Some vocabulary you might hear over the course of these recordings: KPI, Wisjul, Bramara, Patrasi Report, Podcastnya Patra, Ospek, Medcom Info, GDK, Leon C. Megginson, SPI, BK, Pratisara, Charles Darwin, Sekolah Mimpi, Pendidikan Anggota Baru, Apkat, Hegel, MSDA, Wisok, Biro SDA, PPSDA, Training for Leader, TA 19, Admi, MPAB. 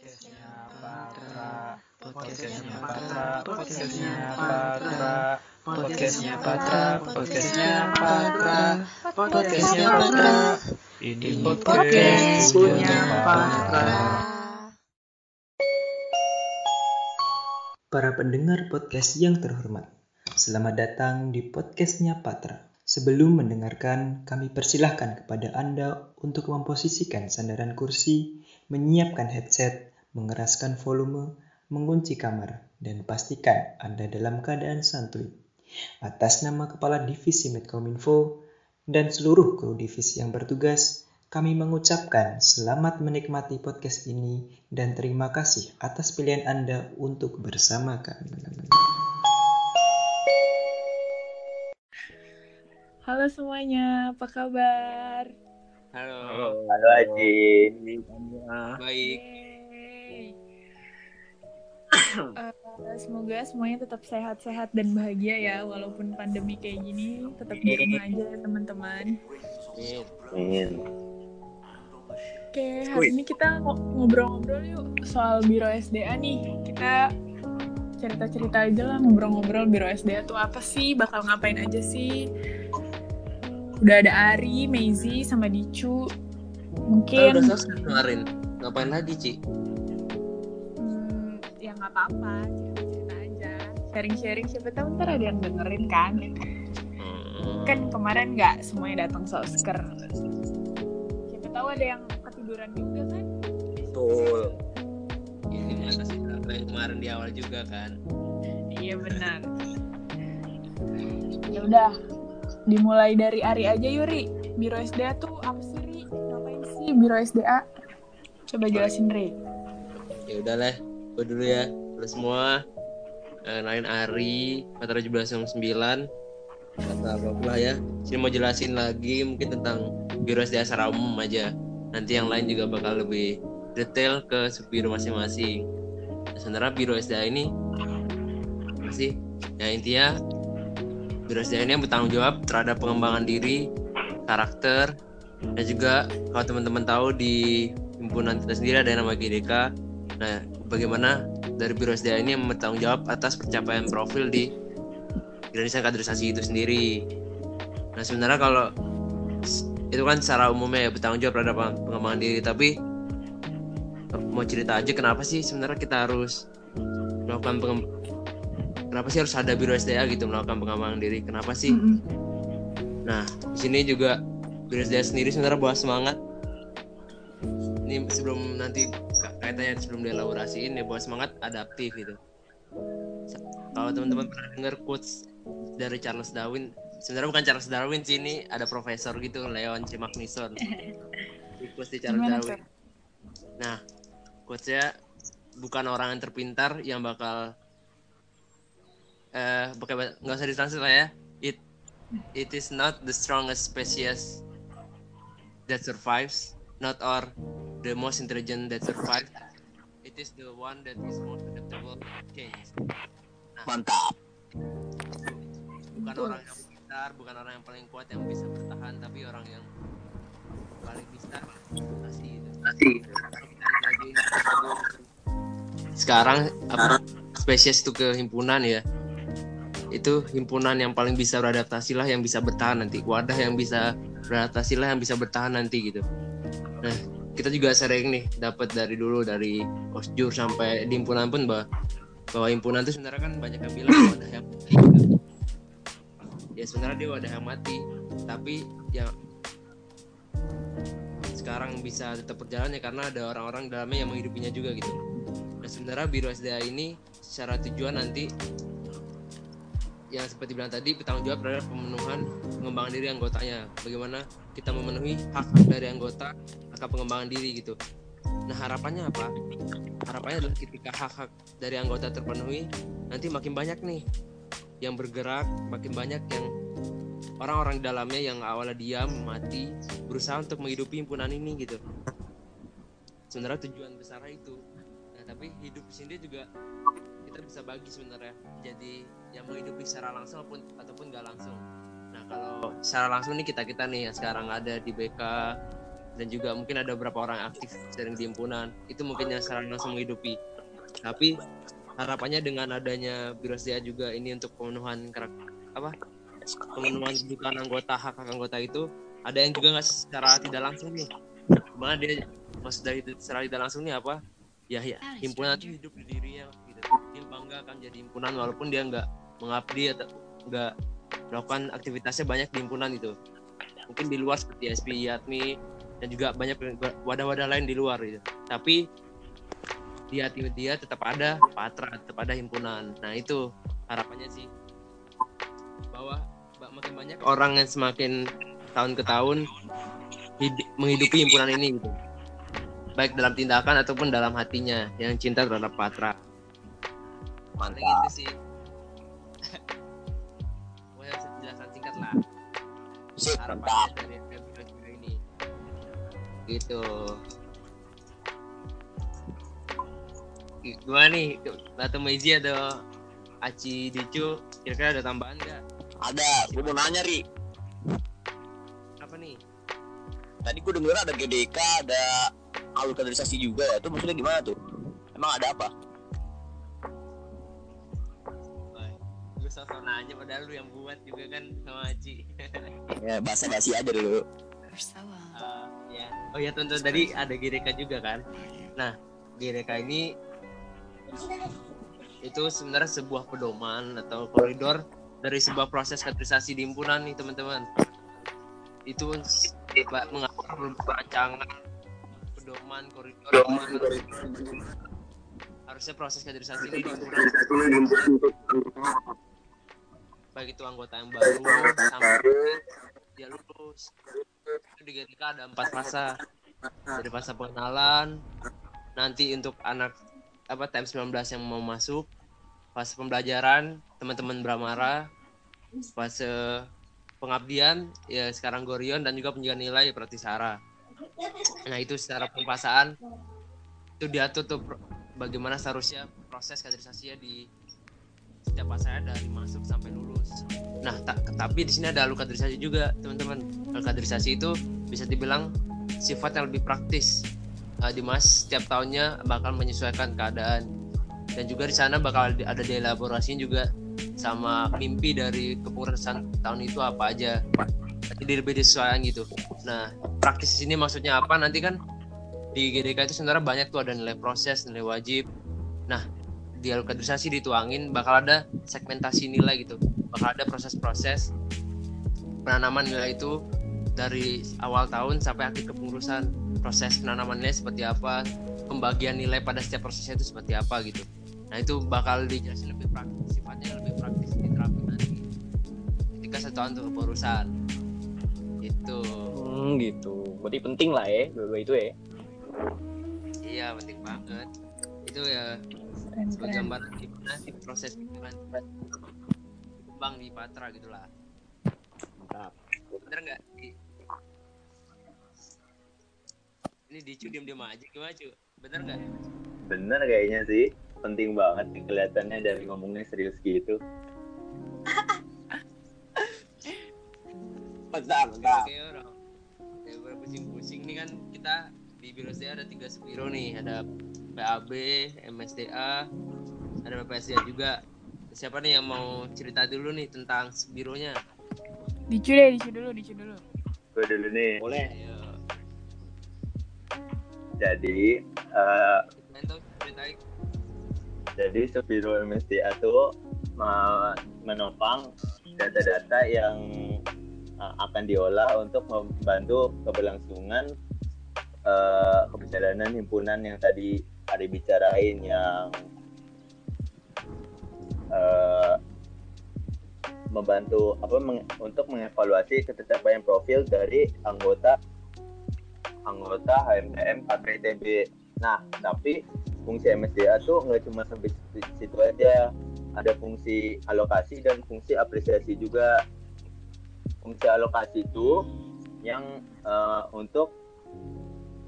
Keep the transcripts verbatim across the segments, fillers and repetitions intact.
Podcastnya Patra, Podcastnya Patra, Podcastnya Patra, Podcastnya Patra, Podcastnya Patra, Podcastnya Patra, ini podcast punya Patra. Para pendengar podcast yang terhormat, selamat datang di Podcastnya Patra. Sebelum mendengarkan, kami persilahkan kepada Anda untuk memposisikan sandaran kursi, menyiapkan headset, mengeraskan volume, mengunci kamar, dan pastikan Anda dalam keadaan santuy. Atas nama Kepala Divisi Medcom Info dan seluruh kru divisi yang bertugas, kami mengucapkan selamat menikmati podcast ini dan terima kasih atas pilihan Anda untuk bersama kami. Halo semuanya, apa kabar? Halo. Halo, halo Aji. Baik. Uh, semoga semuanya tetap sehat-sehat dan bahagia ya, walaupun pandemi kayak gini, tetap di rumah aja ya teman-teman. Amin. Oke, hari ini kita ngobrol-ngobrol yuk soal Biro S D A nih. Kita cerita-cerita aja lah, ngobrol-ngobrol Biro S D A tuh apa sih, bakal ngapain aja sih? Udah ada Ari, Meizi, sama Dicu. Mungkin udah selesai kemarin. Ngapain lagi, Ci? Hmm, ya nggak apa-apa, cerita aja. Sharing-sharing, siapa tahu ntar ada yang dengerin kan. Hmm. Kan kemarin nggak semuanya datang sosker. Siapa tahu ada yang ketiduran juga kan? Betul. Ya gimana sih, apa yang kemarin di awal juga kan? Iya benar. Ya udah. Dimulai dari Ari aja Yuri. Biro S D A tuh apa sih Ri? Ngapain sih Biro S D A? Coba jelasin Ri. Ya udah lah, gue dulu ya. Halo semua, kenalin Ari, Patra tujuh belas nol sembilan. Kata apa-apa ya. Sini mau jelasin lagi mungkin tentang Biro S D A secara umum aja. Nanti yang lain juga bakal lebih detail ke sub-biro masing-masing. Sebenarnya Biro S D A ini apa sih? Ya intinya Biro S D A ini bertanggung jawab terhadap pengembangan diri, karakter, dan juga kalau teman-teman tahu di himpunan kita sendiri ada yang nama G D K. Nah, bagaimana dari Biro S D A ini bertanggung jawab atas pencapaian profil di gradisan kaderisasi itu sendiri. Nah, sebenarnya kalau itu kan secara umumnya ya bertanggung jawab terhadap pengembangan diri, tapi mau cerita aja kenapa sih sebenarnya kita harus melakukan pengembangan. Kenapa sih harus ada Biro S D A gitu melakukan pengembangan diri? Kenapa sih? Mm-hmm. Nah, di sini juga Biro S D A sendiri sebenarnya bawa semangat. Ini sebelum nanti kaitannya sebelum dielaborasiin ya, bawa semangat adaptif gitu. Kalau teman-teman pernah dengar quotes dari Charles Darwin, sebenarnya bukan Charles Darwin sih, ini ada profesor gitu, Leon C. Megginson. Quotes di Charles Darwin. Nah, quotesnya bukan orang yang terpintar yang bakal Eh, uh, nggak usah ditranslate lah ya. It it is not the strongest species that survives, not or the most intelligent that survives. It is the one that is most adaptable to change. Nah, mantap. Bukan orang yang pintar, bukan orang yang paling kuat yang bisa bertahan, tapi orang yang paling bisa pasti itu. Sekarang apa spesies itu ke himpunan ya? Itu himpunan yang paling bisa beradaptasi lah, yang bisa bertahan nanti. Wadah yang bisa beradaptasi lah, yang bisa bertahan nanti gitu. Nah, kita juga sering nih dapat dari dulu dari Osjur sampai di himpunan pun bahwa, bahwa himpunan itu sebenarnya kan banyak yang bilang wadah yang mati gitu. Ya sebenarnya dia wadah yang mati, tapi ya sekarang bisa tetap berjalan ya karena ada orang-orang dalamnya yang menghidupinya juga gitu. Nah, sebenarnya Biro S D A ini secara tujuan nanti yang seperti bilang tadi bertanggung jawab terhadap pemenuhan pengembangan diri anggotanya. Bagaimana kita memenuhi hak-hak dari anggota hak pengembangan diri gitu. Nah, harapannya apa? Harapannya adalah ketika hak-hak dari anggota terpenuhi, nanti makin banyak nih yang bergerak, makin banyak yang orang-orang di dalamnya yang awalnya diam, mati, berusaha untuk menghidupi himpunan ini gitu. Sebenarnya tujuan besarnya itu. Nah, tapi hidup di sini juga kita bisa bagi sebenarnya jadi yang menghidupi secara langsung ataupun ataupun nggak langsung. Nah, kalau secara langsung nih kita kita nih yang sekarang ada di B K dan juga mungkin ada beberapa orang aktif sering di himpunan, itu mungkin yang secara langsung menghidupi. Tapi harapannya dengan adanya Biro S D A juga ini untuk pemenuhan apa pemenuhan kedudukan anggota, hak anggota itu, ada yang juga nggak secara tidak langsung nih, mana dia maksud dari secara tidak langsung nih apa ya ya himpunan itu hidup di dirinya gitu. Dia bangga akan jadi himpunan walaupun dia nggak mengabdi atau nggak melakukan aktivitasnya banyak di himpunan itu, mungkin di luar seperti S P I, Admi, dan juga banyak wadah-wadah lain di luar gitu. Tapi di hati dia tetap ada Patra, tetap ada himpunan. Nah itu harapannya sih, bahwa makin banyak orang yang semakin tahun ke tahun hid- menghidupi himpunan ini gitu, baik dalam tindakan ataupun dalam hatinya yang cinta terhadap Patra. Paling itu sih. Mau yang penjelasan singkat lah harapannya dari episode ini gitu. Gimana nih, Batu Meiji ada Aci Dicu, kira-kira ada tambahan nggak? Ada, gue mau nanya Ri. Apa nih? Tadi gue denger ada G D K, ada alur kaderisasi juga ya, itu maksudnya gimana tuh? Emang ada apa? Woy, gue sosok nanya padahal lu yang buat juga kan sama Aci. Ya, basa-basi aja dulu. Uh, ya. Oh ya tonton, tadi ada G D K juga kan? Nah, G I R E K A ini itu sebenarnya sebuah pedoman atau koridor dari sebuah proses kaderisasi di himpunan nih teman-teman. Itu mengatur rancangan pedoman koridor. Harusnya proses kaderisasi ini di himpunan baik itu anggota yang baru sampai dia lulus. Itu di G I R E K A ada empat fase. Dari fase pengenalan, nanti untuk anak apa T A sembilan belas yang mau masuk, fase pembelajaran teman-teman Bramara, fase pengabdian ya sekarang Gorion, dan juga penjagaan nilai Pratisara. Nah itu secara penguasaan itu diatur tuh bagaimana seharusnya proses kaderisasinya di setiap fase dari masuk sampai lulus. Nah tak, tapi di sini ada alur kaderisasi juga teman-teman. Alur kaderisasi itu bisa dibilang sifat yang lebih praktis. Dimas setiap tahunnya bakal menyesuaikan keadaan, dan juga di sana bakal ada dielaborasinya juga sama mimpi dari kepengurusan tahun itu apa aja, jadi lebih disesuaikan gitu. Nah praktis ini maksudnya apa, nanti kan di G D K itu sebenarnya banyak tuh, ada nilai proses, nilai wajib. Nah di alur kaderisasi dituangin bakal ada segmentasi nilai gitu, bakal ada proses-proses penanaman nilai itu dari awal tahun sampai akhir kepengurusan. Proses penanamannya seperti apa, pembagian nilai pada setiap prosesnya itu seperti apa gitu. Nah itu bakal dijelasin lebih praktis, sifatnya lebih praktis diterapkan nanti ketika satu tahun untuk kepengurusan itu. Hmm, gitu, berarti penting lah ya dua-dua itu ya. Iya penting banget itu ya, sebagai gambaran gimana sih proses gimana bang di Patra gitulah. Mantap, bener nggak? Ini Dicu diam-diam aja, gimana Cu? Bener gak? Bener kayaknya sih, penting banget kelihatannya dari ngomongnya serius gitu. Bentar, bentar. Oke, oke, oke, oke, pusing-pusing nih kan kita di Biro S D A ada tiga Biro nih. Ada P A B, M S D A, ada P P S D A juga. Siapa nih yang mau cerita dulu nih tentang Bironya? Dicu deh, Dicu dulu, Dicu dulu. Gue dulu nih. Boleh. Ayo. Jadi, uh, jadi Biro M S D A itu menopang data-data yang uh, akan diolah untuk membantu keberlangsungan uh, keberjalanan himpunan yang tadi Ari bicarain, yang uh, membantu apa meng, untuk mengevaluasi ketercapaian profil dari anggota. anggota H M T M atau I T B. Nah, tapi fungsi M S D A tuh nggak cuma sampai situ aja. Ada fungsi alokasi dan fungsi apresiasi juga. Fungsi alokasi itu yang uh, untuk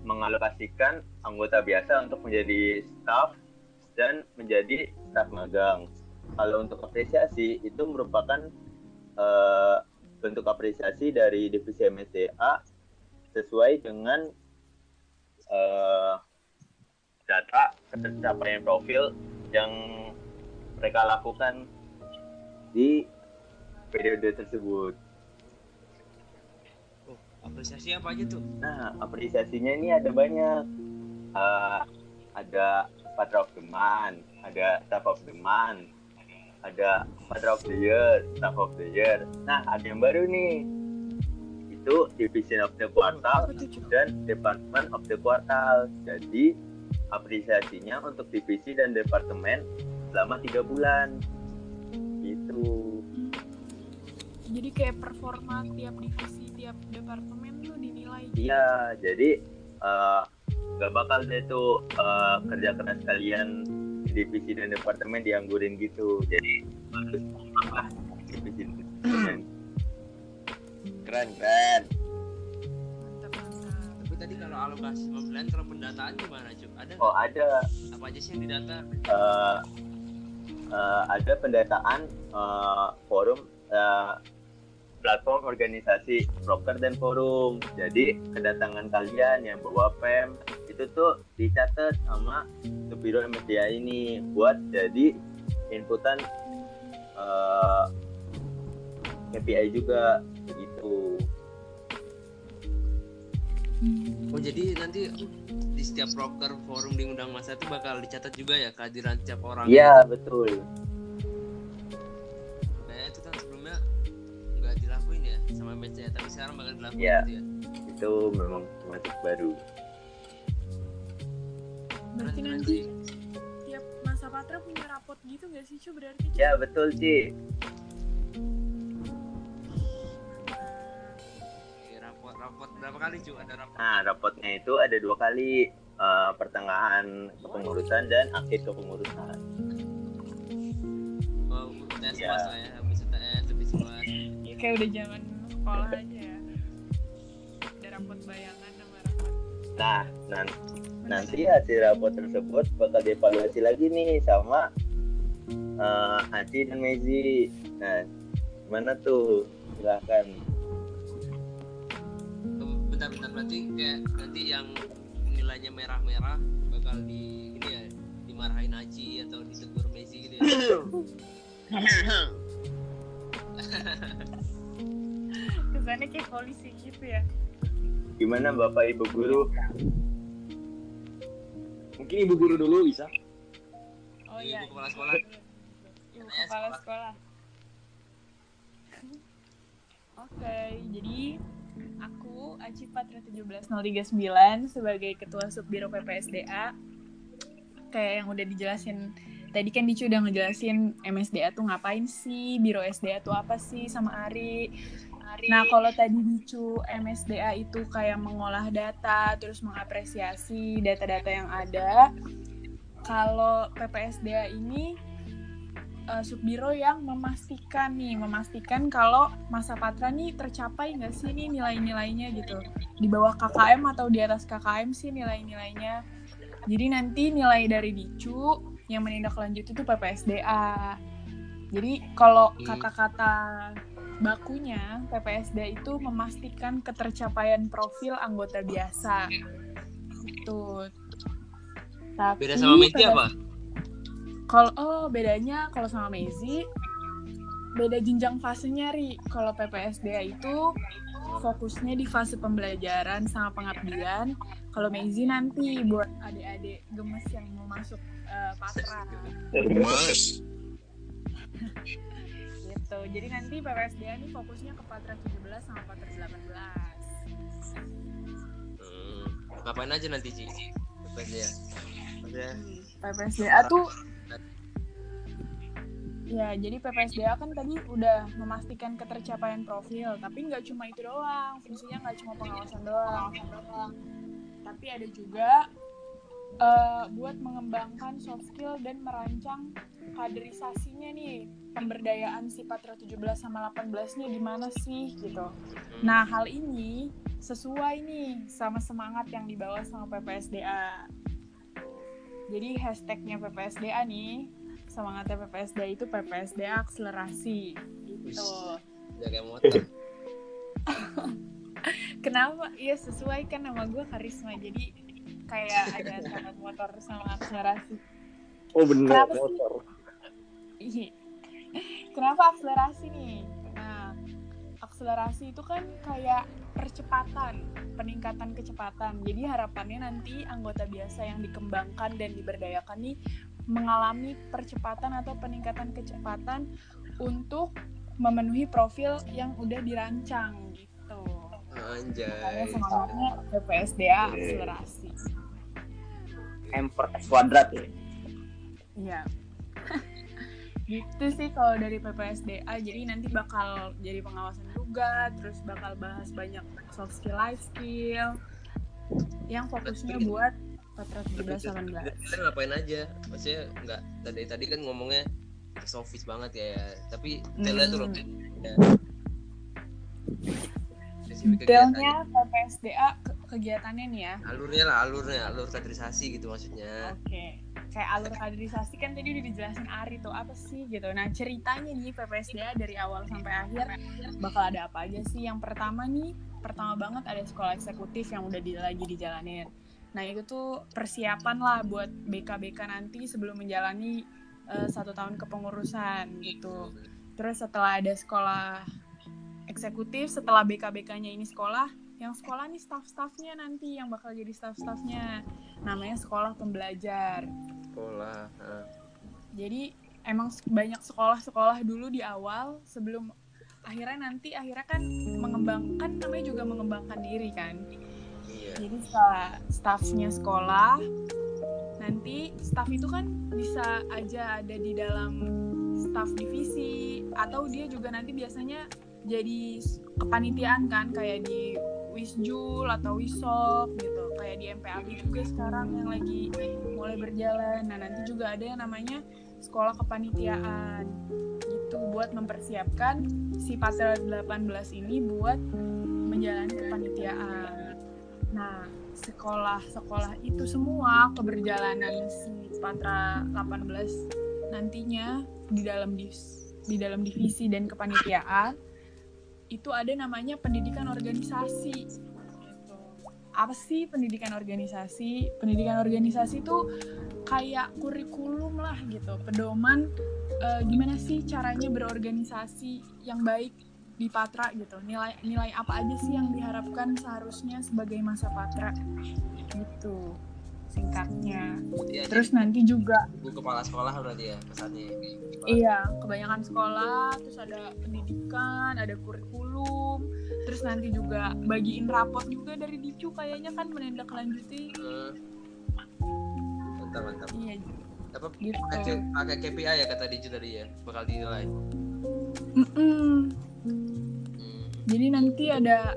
mengalokasikan anggota biasa untuk menjadi staff dan menjadi staff magang. Kalau untuk apresiasi itu merupakan uh, bentuk apresiasi dari divisi M S D A sesuai dengan uh, data pencapaian profil yang mereka lakukan di periode tersebut. Oh, apresiasi apa aja tuh? Nah, apresiasinya ini ada banyak. Uh, ada Patra of the Month, ada Staff of the Month, ada Patra of the Year, Staff of the Year. Nah, ada yang baru nih, itu Division of the Quartal dan Department of the Quartal. Jadi apresiasinya untuk divisi dan departemen selama tiga bulan gitu. Jadi kayak performa tiap divisi, tiap departemen tuh dinilai gitu. Iya, jadi uh, gak bakal deh tuh uh, kerja keras kalian di divisi dan departemen dianggurin gitu. Jadi harus lah divisi dan departemen. Keren, keren. Mantap, mantap. Tapi tadi kalau alokasi pembelian kalau pendataan gimana, Cuk? Ada? Oh, ada. Apa aja sih yang didata? Uh, uh, ada pendataan uh, forum, uh, platform organisasi, broker, dan forum. Jadi kedatangan kalian yang bawa P E M itu tuh dicatat sama Biro M S D A ini buat jadi inputan uh, K P I juga begitu. Oh, jadi nanti di setiap broker forum diundang masa itu bakal dicatat juga ya kehadiran setiap orang? Iya, betul. Sama M S D A, tapi sekarang bakal dilakukan ya, gitu ya? Itu memang tematik baru. Berarti keren, nanti keren, tiap masa Patra punya rapot gitu gak sih, Cu? Berarti Cu? Ya, betul, Ci. Oke, rapot, rapot berapa kali, Cu? Ada rapot? Nah, rapotnya itu ada dua kali. Uh, pertengahan kepengurusan dan akhir kepengurusan. Wow, tes ya. Pas lah ya, habis tes, habis kelas. Ya, kayak udah zaman sekolah aja ya. Ada rapot bayangan sama rapot. Nah, nanti, nanti hasil rapot tersebut bakal dievaluasi lagi nih sama uh, Adi dan Mezi. Nah, gimana tuh? Silahkan. Bentar-bentar, berarti kayak nanti yang nilainya merah-merah bakal di ini ya, dimarahin Aji atau ditegur Mezi gitu ya. Kesannya kayak polisi gitu ya. Gimana Bapak Ibu Guru? Mungkin Ibu Guru dulu bisa. Oh iya, Ibu Kepala Sekolah. Ibu Kepala Sekolah. Oke, okay, jadi aku Aci Patra satu tujuh nol tiga sembilan sebagai Ketua Subbiro P P S D A. Kayak yang udah dijelasin tadi kan Dicu udah ngejelasin M S D A tuh ngapain sih, Biro S D A tuh apa sih sama Ari. Nah, kalau tadi Dicu M S D A itu kayak mengolah data, terus mengapresiasi data-data yang ada. Kalau P P S D A ini uh, subbiro yang memastikan nih, memastikan kalau masa Patra nih tercapai nggak sih nih nilai-nilainya gitu. Di bawah K K M atau di atas K K M sih nilai-nilainya. Jadi nanti nilai dari Dicu yang menindaklanjuti itu P P S D A. Jadi kalau kata-kata bakunya, P P S D A itu memastikan ketercapaian profil anggota biasa. Itu. Tapi beda sama Mezi pada, apa? Kalau oh bedanya kalau sama Mezi beda jenjang fasenya, Ri. Kalau P P S D A itu fokusnya di fase pembelajaran sama pengabdian. Kalau Mezi nanti buat adik-adik gemes yang mau masuk Uh, Patra gitu. Jadi nanti P P S D A ini fokusnya ke Patra tujuh belas sama Patra delapan belas. hmm, Ngapain aja nanti, Ci? P P S D A P P S D A tuh ya, jadi P P S D A kan tadi udah memastikan ketercapaian profil. Tapi nggak cuma itu doang, fungsinya nggak cuma pengawasan doang, doang. Tapi ada juga Uh, buat mengembangkan soft skill dan merancang kaderisasinya nih, pemberdayaan si Patra tujuh belas sama delapan belasnya gimana sih gitu. Nah, hal ini sesuai nih sama semangat yang dibawa sama P P S D A. Jadi hashtagnya P P S D A nih, semangatnya P P S D A itu P P S D A akselerasi gitu. Jaga motor. Kenapa? Iya, sesuai kan nama gue karisma, jadi kayak ada sahabat motor sama akselerasi. Oh benar, motor. Kenapa akselerasi nih? Nah, akselerasi itu kan kayak percepatan, peningkatan kecepatan. Jadi harapannya nanti anggota biasa yang dikembangkan dan diberdayakan nih mengalami percepatan atau peningkatan kecepatan untuk memenuhi profil yang udah dirancang gitu. Anjay. Makanya semangatnya P P S D A akselerasi. M per S kuadrat ya. Iya. Gitu sih kalau dari P P S D A, jadi nanti bakal jadi pengawasan juga, terus bakal bahas banyak soft skill, life skill yang fokusnya buat empat belas delapan belas. Kita ngapain aja, maksudnya nggak, tadi tadi kan ngomongnya sofis banget ya, ya. Tapi detailnya hmm. tuh loh ya. Detailnya P P S D A kegiatannya nih ya, alurnya lah, alurnya alur kaderisasi gitu maksudnya. Oke okay. Kayak alur kaderisasi kan tadi udah dijelasin Ari tuh apa sih gitu. Nah ceritanya nih P P S D A dari awal sampai akhir bakal ada apa aja sih. Yang pertama nih, pertama banget ada sekolah eksekutif yang udah di, lagi dijalanin. Nah itu tuh persiapan lah buat B K B K nanti sebelum menjalani uh, satu tahun kepengurusan gitu. Terus setelah ada sekolah eksekutif, setelah B K B K-nya ini sekolah, yang sekolah nih staff-staffnya nanti yang bakal jadi staff-staffnya namanya sekolah pembelajar. Sekolah. Nah. Jadi emang banyak sekolah-sekolah dulu di awal sebelum akhirnya nanti akhirnya kan mengembangkan, namanya juga mengembangkan diri kan. Iya. Jadi setelah staffnya sekolah, nanti staff itu kan bisa aja ada di dalam staff divisi atau dia juga nanti biasanya jadi kepanitiaan kan kayak di Wisjul atau Wisok gitu, kayak di M P A B juga sekarang yang lagi mulai berjalan. Nah nanti juga ada yang namanya sekolah kepanitiaan gitu, buat mempersiapkan si Patra delapan belas ini buat menjalani kepanitiaan. Nah sekolah-sekolah itu semua keberjalanan si Patra delapan belas nantinya di dalam dis, di dalam divisi dan kepanitiaan itu ada namanya pendidikan organisasi gitu. Apa sih pendidikan organisasi? Pendidikan organisasi itu kayak kurikulum lah gitu, pedoman e, gimana sih caranya berorganisasi yang baik di Patra gitu. Nilai nilai apa aja sih yang diharapkan seharusnya sebagai masa Patra gitu singkatnya. Ya, terus nanti juga kepala sekolah berarti ya pesannya. Kepala. Iya, kebanyakan sekolah, terus ada pendidikan, ada kurikulum, terus nanti juga bagiin rapot juga dari D I C U kayaknya kan menindaklanjuti. Hmm. Mantap, mantap. Iya. Apa gitu. Pakai K P I ya kata D I C U tadi ya, bakal dinilai. Mm-mm. Hmm. Jadi nanti ada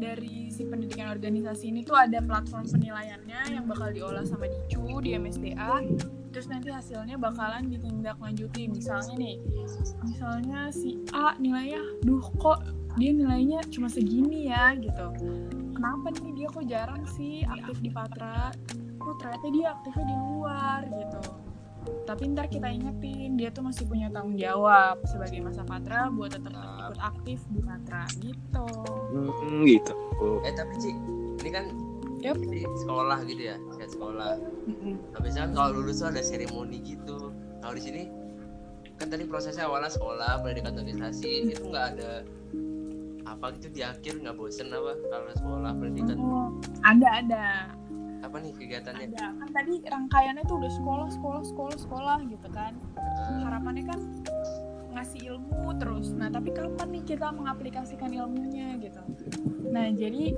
dari si pendidikan organisasi ini tuh ada platform penilaiannya yang bakal diolah sama D I C U di M S D A. Terus nanti hasilnya bakalan ditindaklanjuti. Misalnya nih, misalnya si A nilainya, duh kok dia nilainya cuma segini ya gitu. Kenapa nih dia kok jarang sih aktif di Patra? Kok ternyata dia aktifnya di luar gitu. Tapi ntar kita ingetin, dia tuh masih punya tanggung jawab sebagai masa Patra buat tetap ikut aktif di Patra gitu. Mm, gitu. Oh. Eh tapi Ci, ini kan yep. di sekolah gitu ya, di sekolah. Habisnya mm-hmm. kalau lulus tuh ada seremoni gitu. Kalau di sini kan tadi prosesnya awalnya sekolah, pendidikan organisasi, mm-hmm. itu nggak ada apa gitu di akhir, nggak bosen apa kalau sekolah pendidikan? Oh, ada ada. Apa nih kegiatannya? Ada, kan tadi rangkaiannya tuh udah sekolah, sekolah, sekolah, sekolah gitu kan. Harapannya kan ngasih ilmu terus. Nah, tapi kapan nih kita mengaplikasikan ilmunya gitu. Nah, jadi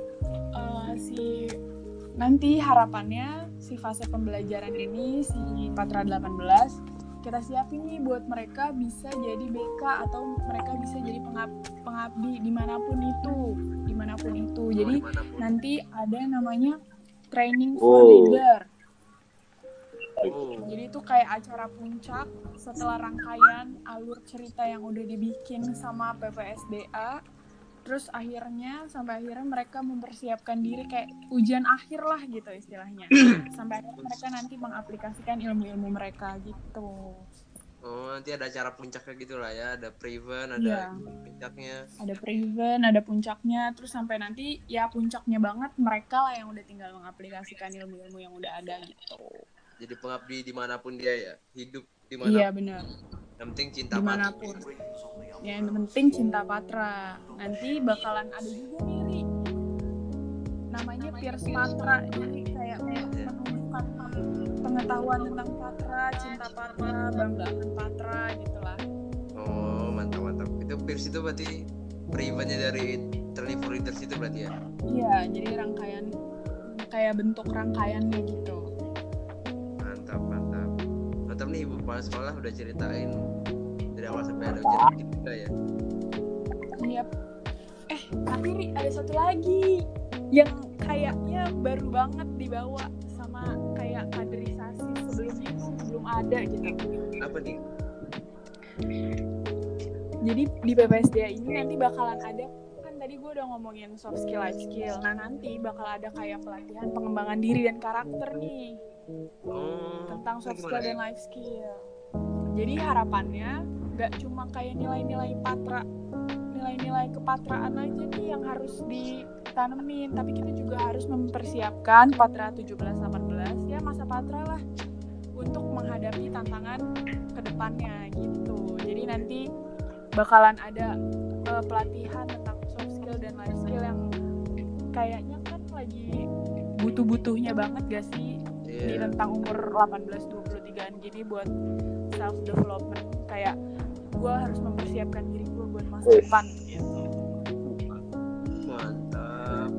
uh, si nanti harapannya si fase pembelajaran ini si Patra delapan belas kita siapin nih buat mereka bisa jadi B K atau mereka bisa jadi pengab- pengabdi dimanapun itu, dimanapun itu. Jadi oh, dimanapun. Nanti ada namanya Training for Leader. Oh. Jadi itu kayak acara puncak setelah rangkaian alur cerita yang udah dibikin sama P P S D A. Terus akhirnya sampai akhirnya mereka mempersiapkan diri kayak ujian akhir lah gitu istilahnya. Sampai akhirnya mereka nanti mengaplikasikan ilmu-ilmu mereka gitu. Oh, nanti ada acara puncaknya gitu lah ya, ada prevent, ada ya. puncaknya. Ada prevent, ada puncaknya, terus sampai nanti ya puncaknya banget mereka lah yang udah tinggal mengaplikasikan ilmu-ilmu yang udah ada gitu. Jadi pengabdi dimanapun dia ya, hidup dimanapun. Iya benar. Yang penting cinta dimanapun. Patra. Ya, yang penting cinta Patra. Nanti bakalan ada juga nih, namanya Pierce Patra, jadi kayak menumbuhkan pengetahuan tentang Patra, cinta Patra, banggaan Patra gitulah. Oh mantap mantap. Itu Pierce itu berarti peribannya dari Training for Leader itu berarti ya? Iya, jadi rangkaian kayak bentuk rangkaiannya gitu. Mantap mantap. Mantap nih ibu kepala sekolah udah ceritain dari awal sampai ada cerita kita ya. Iya. Eh tapi Ri, ada satu lagi yang kayaknya baru banget dibawa sama kayak kaderisasi sebelumnya itu belum ada gitu. Apa nih? Jadi di P P S D A ini nanti bakalan ada, kan tadi gue udah ngomongin soft skill, life skill. Nah nanti bakal ada kayak pelatihan pengembangan diri dan karakter nih. Oh, tentang soft skill dan life skill. Jadi harapannya gak cuma kayak nilai-nilai patra, nilai-nilai kepatraan aja nih yang harus ditanemin, tapi kita juga harus mempersiapkan Patra tujuh belas delapan belas ya, masa Patra lah, untuk menghadapi tantangan kedepannya gitu. Jadi nanti bakalan ada uh, pelatihan tentang soft skill dan life skill yang kayaknya kan lagi butuh-butuhnya banget gak sih, yeah, di rentang umur delapan belas sampai dua puluh tiga-an gini buat self development, kayak gue harus mempersiapkan diri gue buat masa depan gitu. Mantap,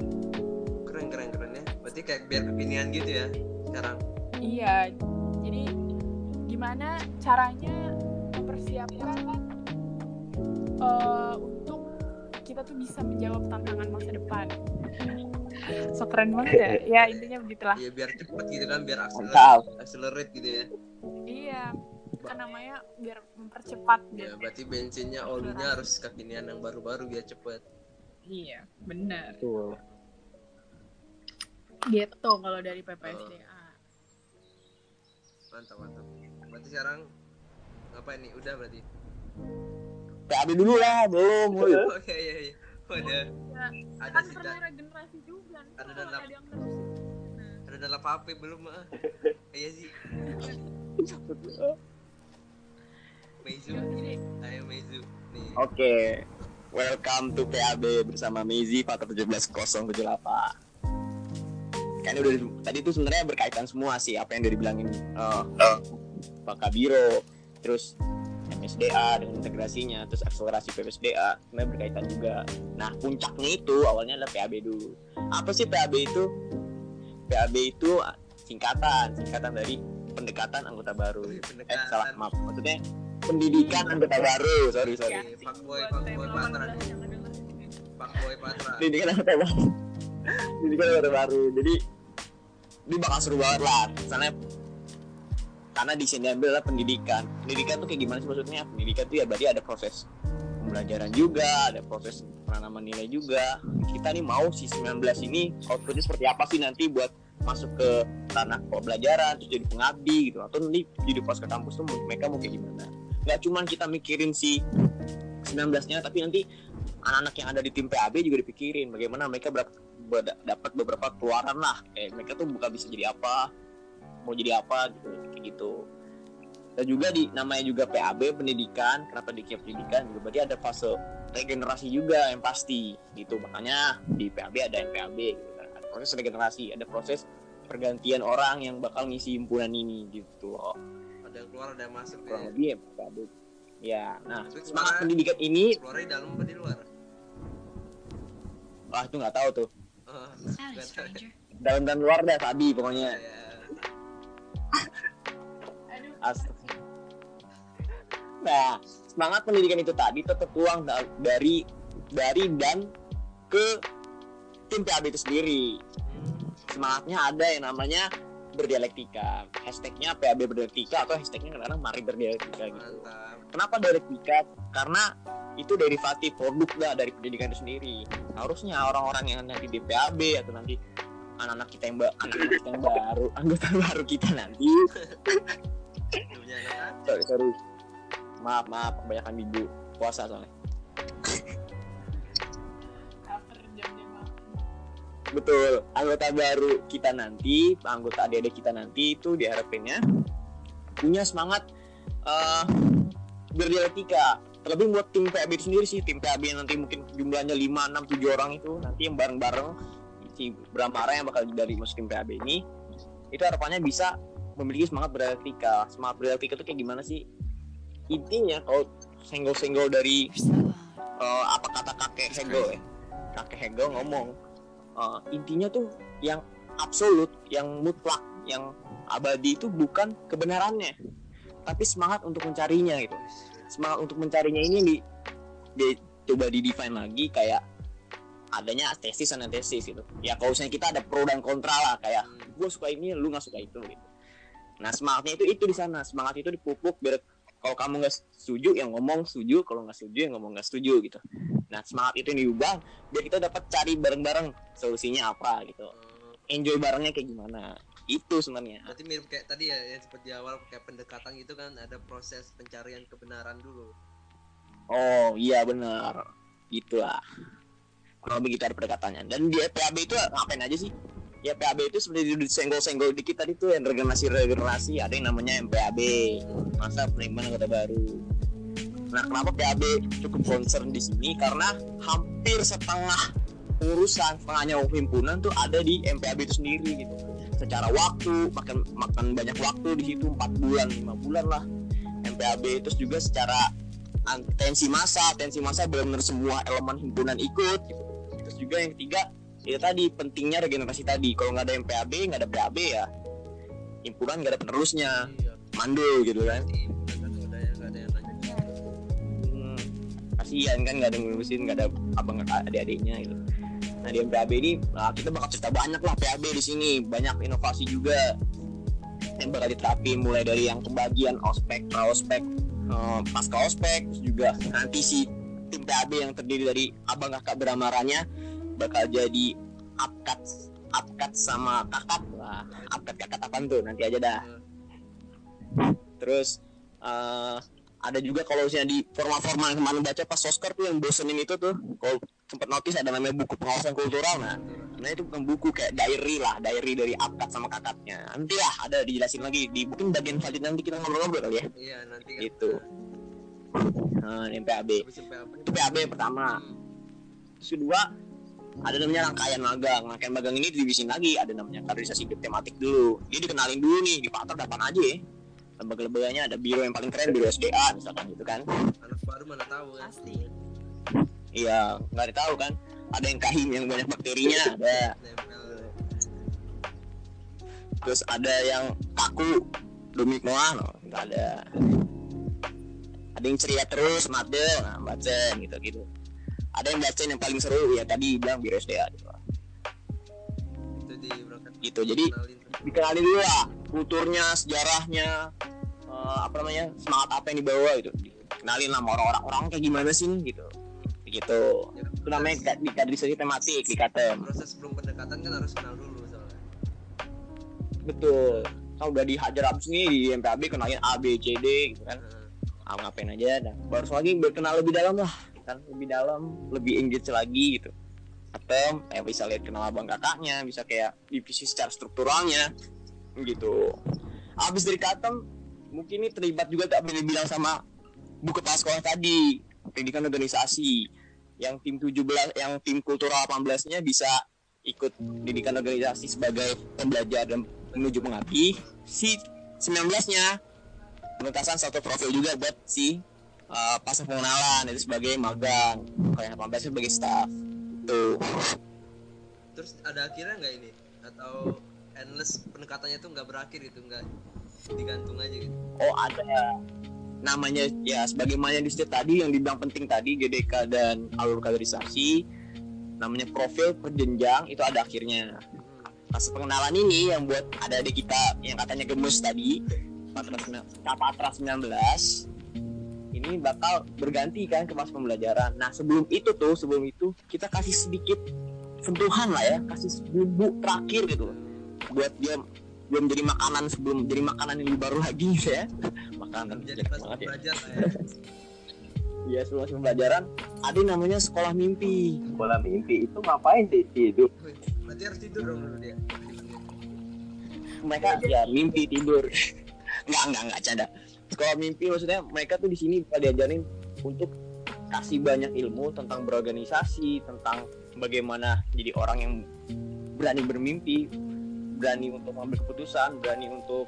keren keren keren ya. Berarti kayak biar kekinian gitu ya sekarang. Iya, jadi gimana caranya mempersiapkan uh, untuk kita tuh bisa menjawab tantangan masa depan. So keren banget ya. Ya intinya begitulah. Iya, biar cepat gitu kan, biar accelerate, accelerate gitu ya. Iya. Kan namanya biar mempercepat gitu. Ya, berarti bensinnya, olinya harus kekinian yang baru-baru biar cepat. Iya, benar. Betul. Gitu kalau dari P P S D A. Oh. Mantap, mantap. Berarti sekarang ngapain nih? Udah berarti. P A B dulu lah, belum. Oke, iya iya. Udah. Ya, ada kan pernah regenerasi juga. Ada dalam ada yang terus. Nah. Ada dalam H P belum, ah. Iya sih. Meizu, ayo Meizu. Oke, okay. Welcome to P A B bersama Meizi Patra tujuh belas nol tujuh delapan. Kan udah tadi itu sebenarnya berkaitan semua sih apa yang udah dibilangin uh, uh, Pak Kabiro, terus M S D A dengan integrasinya, terus akselerasi P P S D A, sebenarnya berkaitan juga. Nah puncaknya itu awalnya adalah P A B dulu. Apa sih P A B itu? P A B itu singkatan, singkatan dari pendekatan anggota baru. Pendekatan. Eh salah, maaf. Maksudnya pendidikan anggota baru, sorry sorry. Pak Boy, Pak Boy Patra. Pak Boy Patra. Pendidikan anggota baru. Pendidikan anggota baru. Jadi ini bakal seru banget lah. Misalnya karena di sini ambil lah pendidikan. Pendidikan tuh kayak gimana sih maksudnya? Pendidikan tuh ya berarti ada proses pembelajaran juga, ada proses penanaman nilai juga. Kita nih mau si sembilan belas ini outputnya seperti apa sih nanti buat masuk ke tanah pembelajaran, terus jadi pengabdi gitu, atau nanti hidup pas ke kampus tuh mereka mau kayak gimana. Gak cuman kita mikirin si sembilan belas-nya, tapi nanti anak-anak yang ada di tim P A B juga dipikirin bagaimana mereka ber- ber- dapat beberapa keluaran lah, eh, mereka tuh bukan bisa jadi apa, mau jadi apa gitu, kayak gitu. Dan juga di namanya juga P A B pendidikan, kenapa dikira pendidikan juga berarti ada fase regenerasi juga yang pasti gitu, makanya di P A B ada M P A B gitu. Proses regenerasi, ada proses pergantian orang yang bakal ngisi himpunan ini gitu loh. Ada yang keluar, ada yang masuk. Kurang lebih ya, Pak Abud. Ya, nah keluar, semangat pendidikan ini. Keluar di dalam apa di luar? Wah, itu nggak tahu tuh. Oh, nggak tahu. Dalam dan luar dah, Pak Abi pokoknya. Yeah. Astaga. Nah, semangat pendidikan itu tadi tetap tuang dari dari dan ke tim P A B itu sendiri. Semangatnya ada yang namanya berdialektika, hashtagnya P A B berdialektika atau hashtagnya kadang-kadang mari berdialektika gitu. Mantap. Kenapa dialektika? Karena itu derivatif produk lah dari pendidikan itu sendiri. Harusnya orang-orang yang nanti di P A B atau nanti anak-anak kita yang, ba- anak-anak kita yang baru, anggota baru kita nanti sorry sorry Maaf, maaf, kebanyakan minggu puasa soalnya. Betul, anggota baru kita nanti, anggota adik-adik kita nanti itu diharapinnya punya semangat uh, berdialektika. Terlebih buat tim P A B sendiri sih, tim P A B yang nanti mungkin jumlahnya lima, enam, tujuh orang itu nanti yang bareng-bareng si Bramara yang bakal dari masuk tim P A B ini, itu harapannya bisa memiliki semangat berdialektika. Semangat berdialektika itu kayak gimana sih? Intinya kalau senggol-senggol dari uh, apa kata kakek Hegel ya, kakek Hegel ngomong Uh, intinya tuh yang absolut, yang mutlak, yang abadi itu bukan kebenarannya, tapi semangat untuk mencarinya gitu. Semangat untuk mencarinya ini di, di coba di-define lagi kayak adanya tesis dan antesis gitu. Ya kalau misalnya kita ada pro dan kontra lah, kayak gue suka ini, lu nggak suka itu gitu. Nah semangatnya itu itu di sana, semangat itu dipupuk biar kalau kamu nggak setuju yang ngomong setuju, kalau nggak setuju yang ngomong nggak setuju gitu. Nah semangat itu yang diubah biar kita dapat cari bareng-bareng solusinya apa gitu, enjoy barengnya kayak gimana. Itu sebenarnya berarti mirip kayak tadi ya yang seperti awal kayak pendekatan gitu kan, ada proses pencarian kebenaran dulu. Oh iya benar, gitulah kalau begitu ada pendekatannya. Dan di P A B itu ngapain aja sih? Ya P A B itu sebenarnya disenggol-senggol dikit tadi tuh, yang regenerasi-regenerasi, ada yang namanya M P A B, masa penerimaan anggota baru. Nah, kenapa P A B cukup concern di sini? Karena hampir setengah urusan, setengahnya himpunan tuh ada di M P A B itu sendiri gitu. Secara waktu, makan makan banyak waktu di situ, empat bulan, lima bulan lah M P A B. Terus juga secara tensi massa, tensi massa benar-benar semua elemen himpunan ikut gitu. Terus juga yang ketiga, itu tadi pentingnya regenerasi tadi. Kalau nggak ada M P A B, nggak ada P A B ya himpunan nggak ada penerusnya, mandul gitu kan. Kasian kan, nggak ada ngurusin, nggak ada abang adik-adiknya gitu. Nah di M P A B ini nah, kita bakal cerita banyak lah P A B di sini, banyak inovasi juga yang bakal diterapin, mulai dari yang kebagian ospek, praospek, eh, pasca ospek, terus juga nanti si tim P A B yang terdiri dari abang kakak beramaranya bakal jadi apkat, apkat sama kakak lah, apkat kakak apaan tuh nanti aja dah. Terus uh, ada juga kalau misalnya di formal-formal yang kemarin baca pas soskar tuh yang bosenin itu tuh, kalau sempat notice ada namanya buku pengawasan kultural. Nah sebenarnya itu bukan buku, kayak diary lah, diary dari apkat sama kakaknya. Nanti lah ada dijelasin lagi di mungkin bagian selanjutnya, nanti kita ngobrol-ngobrol kali ya. Iya nanti kan itu nah, M P A B itu P A B yang pertama. Terus kedua ada namanya rangkaian magang. Rangkaian magang ini dibisin lagi, ada namanya kaderisasi tematik dulu. Dia dikenalin dulu nih di Patra ada apa aja ya. Lembaga-lembaganya ada biro yang paling keren, biro S D A misalkan gitu kan. Anak baru mana tahu kan? Asli. Iya, enggak tahu kan. Ada yang kahim yang banyak bakterinya, ada. Terus ada yang kaku, domik noah, enggak ada. Ada yang ceria terus, madel, nah, bacen gitu-gitu. Ada yang bacain yang paling seru ya tadi bilang biro S D A gitu. Itu di gitu, jadi dikenalin dulu lah kulturnya, sejarahnya, uh, apa namanya, semangat apa yang dibawa gitu. Dikenalin lah orang-orang orang kayak gimana sih gitu. Gitu. Ya, itu namanya di kaderisasi tematik, di K T M. Proses sebelum pendekatan kan harus kenal dulu soalnya. Betul. Kalau udah dihajar abis nih di M P A B kenalin A B C D gitu kan. Ah hmm. ngapain aja dah. Baru lagi berkenal lebih dalam lah. Kan lebih dalam, lebih engage lagi gitu. Atau eh, bisa lihat kenal abang kakaknya, bisa kayak divisi secara strukturalnya gitu. Habis dari Katem mungkin ini terlibat juga tak boleh bilang sama buku kepala sekolah tadi, pendidikan organisasi yang tim tujuh belas, yang tim kultural delapan belasnya bisa ikut pendidikan organisasi sebagai pembelajar dan menuju pengabdi. Si sembilan belasnya penetasan satu profil juga buat si Uh, pas pengenalan itu sebagai magang, kalau yang delapan belas sebagai staff tuh. Terus ada akhirnya nggak ini? Atau endless pendekatannya tuh nggak berakhir gitu, nggak digantung aja gitu? Oh ada namanya ya, sebagaimana di setiap tadi yang dibilang penting tadi G D K dan alur kaderisasi, namanya profil perjenjang itu ada akhirnya. Pas pengenalan ini yang buat ada adik kita yang katanya gemes tadi, Patra sembilan belas ini bakal berganti kan ke masa pembelajaran. Nah sebelum itu tuh, sebelum itu kita kasih sedikit sentuhan lah ya, kasih bumbu terakhir gitu, buat dia belum jadi makanan sebelum jadi makanan yang baru lagi ya, Kangen jadi kelas belajar lah ya. Iya, sebelum pembelajaran ada namanya sekolah mimpi. Sekolah mimpi itu ngapain sih? Tidur. Berarti harus tidur dong dulu dia. Mereka ya mimpi tidur. Enggak, enggak, enggak canda. Sekolah mimpi maksudnya mereka tuh di sini diajarin untuk kasih banyak ilmu tentang berorganisasi, tentang bagaimana jadi orang yang berani bermimpi, berani untuk mengambil keputusan, berani untuk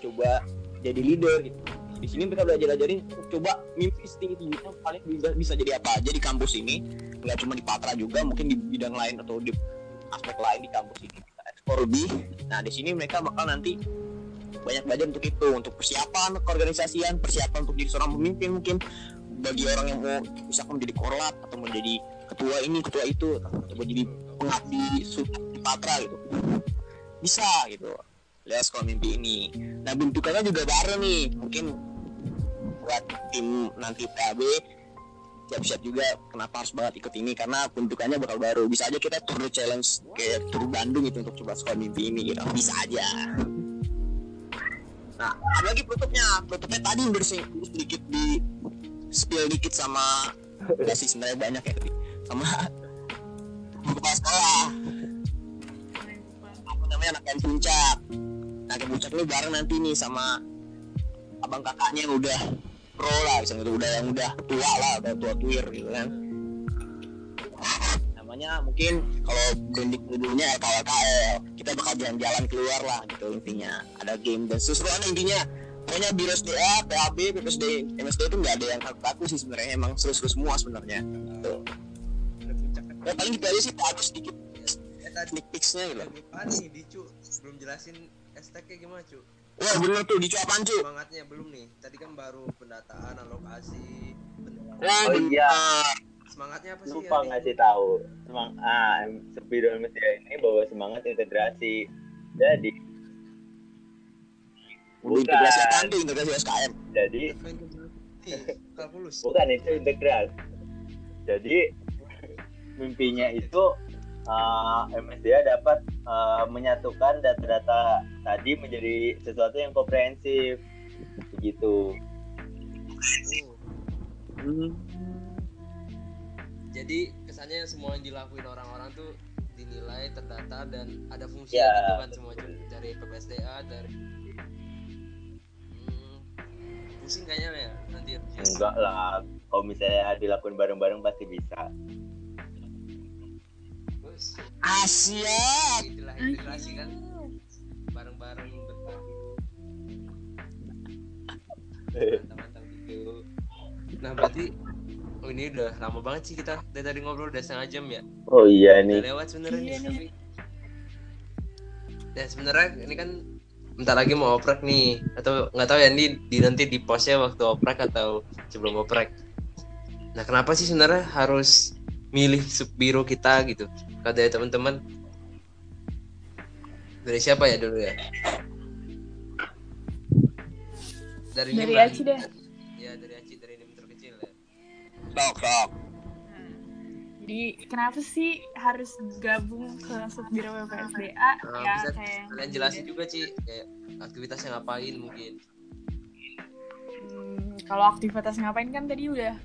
coba jadi leader gitu. Di sini mereka belajar ajarin coba mimpi setinggi-tingginya, paling bisa jadi apa aja di kampus ini, enggak cuma di Patra juga, mungkin di bidang lain atau di aspek lain di kampus ini. Ekspor lebih. Nah, di sini mereka bakal nanti banyak belajar untuk itu, untuk persiapan keorganisasian, persiapan untuk jadi seorang pemimpin mungkin. Bagi orang yang mau bisa menjadi korlap atau menjadi ketua ini ketua itu atau menjadi pengabdi di Patra gitu bisa gitu lihat sekolah mimpi ini. Nah bentukannya juga bareng nih, mungkin buat tim nanti P A B siap-siap juga kenapa harus banget ikut ini karena bentukannya bakal baru. Bisa aja kita tour challenge kayak tour Bandung itu untuk coba sekolah mimpi ini gitu, bisa aja. Nah ada lagi penutupnya penutupnya tadi udah sedikit di spill dikit sama ya sih sebenarnya banyak ya tadi sama kepala sekolah apa namanya anak yang puncak anak yang puncak lu bareng nanti nih sama abang kakaknya yang udah pro lah misalnya itu udah yang udah tua lah udah tua tuir gitu kan namanya mungkin kalau gendik dulunya L K L kita bakal jalan-jalan keluar lah gitu intinya ada game dan sesuatu intinya. Pokoknya Biro S D A, P A B, P P S D A, M S D A itu nggak ada yang kaku-kaku sih sebenarnya, emang seru-seru semua sebenarnya. Tuh. Ya paling gitu aja sih, Pak Agus sedikit sneak peeks-nya gitu. Apaan nih, Dicu? Belum jelasin S T K gimana, Cu? Wah bener tuh, Dicu apaan, Cu? Semangatnya belum nih, tadi kan baru pendataan, alokasi, pendataan. Oh iya. Semangatnya apa sih? Lupa ya, ngasih tahu. Semang- ah, Biro M S D A ini bawa semangat integrasi. Jadi bukan. Integrasi apaan tuh? Integrasi S K M? Jadi bukan, itu integrasi. Jadi mimpinya itu uh, M S D A dapat uh, menyatukan data-data tadi menjadi sesuatu yang komprehensif begitu. hmm. Jadi kesannya semua yang dilakuin orang-orang tuh dinilai, terdata, dan ada fungsinya ya, gitu kan semua. Dari P P S D A, dari pusing kayaknya ya nanti. Enggak lah, kalau misalnya dilakuin bareng-bareng pasti bisa. Asyik. Itulah integrasi kan, bareng-bareng bertemu. Mantap-mantap gitu. Nah berarti, oh ini udah lama banget sih kita dari tadi ngobrol udah setengah jam ya. Oh iya nih. Udah lewat sebenarnya iya, nih. Tapi... Ya sebenarnya ini kan bentar lagi mau oprek nih atau nggak tahu ya ini di, nanti di postnya waktu oprek atau sebelum oprek. Nah kenapa sih sebenarnya harus milih subbiro kita gitu? Kalau dari teman-teman dari siapa ya dulu ya? Dari dari Nim, Aci deh. Ya dari Aci dari Nim terkecil ya. Tok tok. Nah, jadi kenapa sih harus gabung ke subbiro P P S D A? Nah, ya kayak kalian jelasin juga Ci kayak aktivitasnya ngapain mungkin. Hmm, kalau aktivitas ngapain kan tadi udah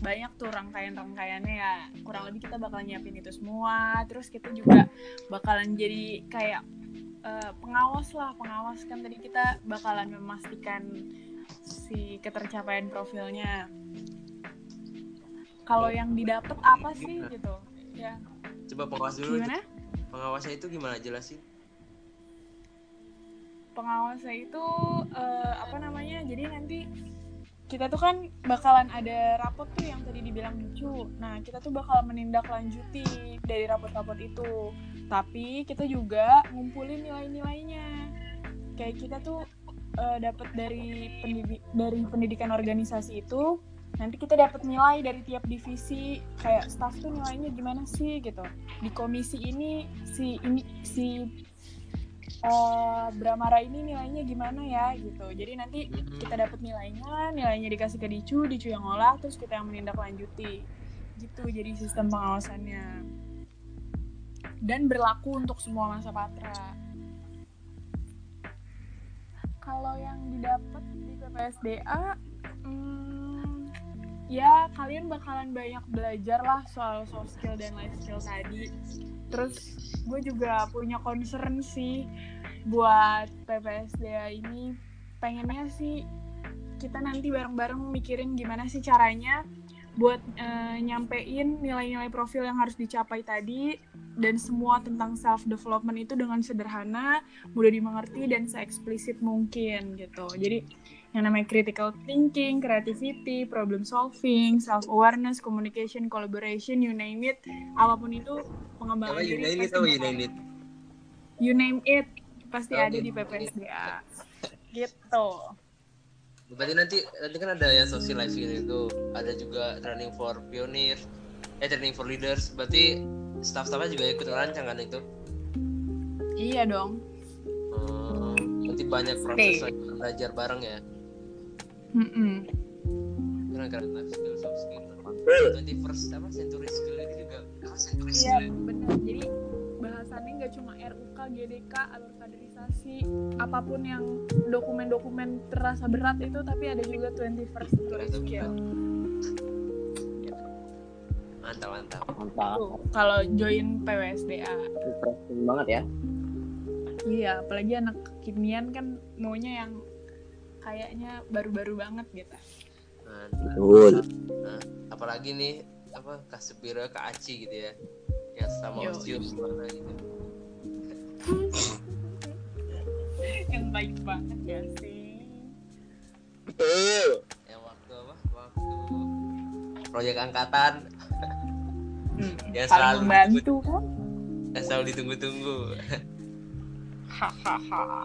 banyak tuh rangkaian-rangkaiannya ya. Kurang lebih kita bakal nyiapin itu semua. Terus kita juga bakalan jadi kayak uh, pengawas lah, pengawas kan tadi kita bakalan memastikan si ketercapaian profilnya. Kalau yang didapat apa sih gitu? Ya. Coba pengawas dulu. Gimana? Pengawasnya itu gimana jelasin? Pengawasnya itu uh, apa namanya? Jadi nanti kita tuh kan bakalan ada rapot tuh yang tadi dibilang lucu. Nah, kita tuh bakal menindaklanjuti dari rapot-rapot itu. Tapi kita juga ngumpulin nilai-nilainya. Kayak kita tuh uh, dapat dari pendid- dari pendidikan organisasi itu. Nanti kita dapat nilai dari tiap divisi, kayak staff tuh nilainya gimana sih gitu. Di komisi ini si ini si uh, Bramara ini nilainya gimana ya gitu. Jadi nanti kita dapat nilainya, nilainya dikasih ke Dicu, Dicu yang ngolah, terus kita yang menindaklanjuti. Gitu jadi sistem pengawasannya. Dan berlaku untuk semua masa Patra. Kalau yang didapat di P P P P S D A, hmm, ya kalian bakalan banyak belajar lah soal soft skill dan life skill tadi. Terus gue juga punya concern sih buat P P S D A ini. Pengennya sih kita nanti bareng-bareng mikirin gimana sih caranya buat e, nyampein nilai-nilai profil yang harus dicapai tadi, dan semua tentang self-development itu dengan sederhana, mudah dimengerti, dan se-eksplisit mungkin gitu. Jadi yang namanya critical thinking, creativity, problem solving, self-awareness, communication, collaboration, you name it, apapun itu pengembangan diri. You name it, you name it? You name it, pasti oh, ada di P P S D A. Gitu. Berarti nanti nanti kan ada ya social life skill itu, ada juga training for pioneers, eh training for leaders. Berarti staff-staffnya juga ikut merancang kan itu? Iya dong. Hmm, nanti banyak proses belajar bareng ya. Hmm. Keren-keren life skill, soft skill. twenty-first apa century skill itu juga. Iya benar. Jadi bahasannya nggak cuma R U K, G D K, alur kaderisasi, apapun yang dokumen-dokumen terasa berat itu, tapi ada juga twenty-first century skill. Mantap, mantap. Mantap. Tuh, kalau join P W S D A. Interesting banget ya. Iya, apalagi anak kekinian kan maunya yang kayaknya baru-baru banget gitu. Betul. Nah, apalagi nih apa Kasepira ke Aci gitu ya. Ya sama Wisjul gimana gitu. Yang baik banget ya sih. Betul. Ya waktu apa? Waktu proyek angkatan. Hmm, ya selalu membantu kan? Ya selalu ditunggu-tunggu. Hahaha.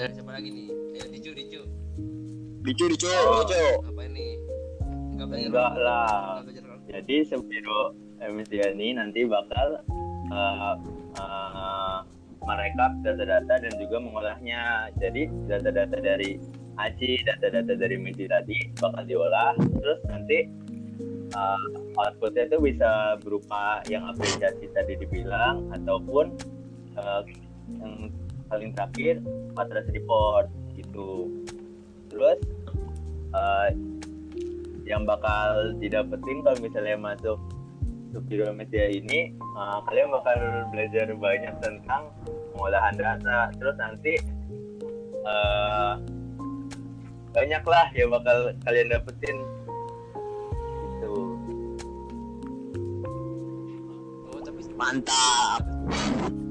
Eh, siapa lagi nih? Ya Dicu, Dicu. Dicu, Dicu, oh, Dicu. Apa ini? Enggak belajar. Enggak lah. Jadi sebelum M S D A ini nanti bakal uh, uh, merekap data-data dan juga mengolahnya. Jadi data-data dari A C I, data-data dari M I D I tadi bakal diolah. Terus nanti uh, outputnya itu bisa berupa yang apresiasi tadi dibilang, ataupun uh, yang paling terakhir Patrasi Report gitu. Terus uh, yang bakal didapetin kalau misalnya masuk Biro M S D A ini, uh, kalian bakal belajar banyak tentang pengolahan data. Terus nanti uh, banyaklah yang bakal kalian dapetin gitu. Oh, tapi mantap.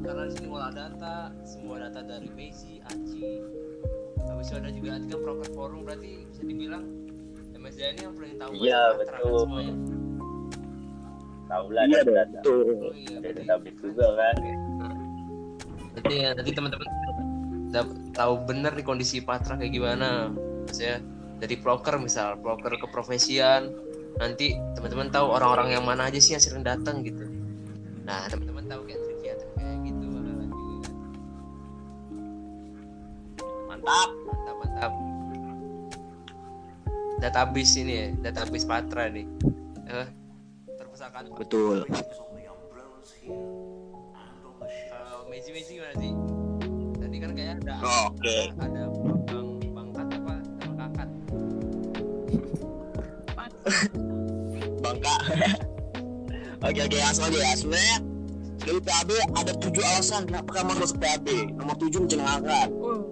Karena disini ngolah data, semua data dari Meiji, Aci, habis itu ada juga kan proker forum. Berarti bisa dibilang M S D A ini yang paling tahu ya, terhadap semuanya. Tahu lah iya, data data oh, iya, jadi tapi juga kan nanti ya, nanti teman-teman tahu benar nih kondisi Patra kayak gimana, maksudnya dari proker misal proker keprofesian, nanti teman-teman tahu orang-orang yang mana aja sih yang sering datang gitu. Nah teman-teman tahu kayak trik ya kayak gitu orang-orang juga kan. mantap mantap mantap database ini ya, database Patra nih eh. Betul. Uh, Meji-meji gimana sih? Tadi kan kayak ada oh, okay. ada bang bangkat apa? Bangkakat. Bangka. Oke oke langsung aja ya. Sebenarnya dari P A B ada tujuh alasan kenapa kamu harus P A B. Nomor tujuh mencengangkan. Uh.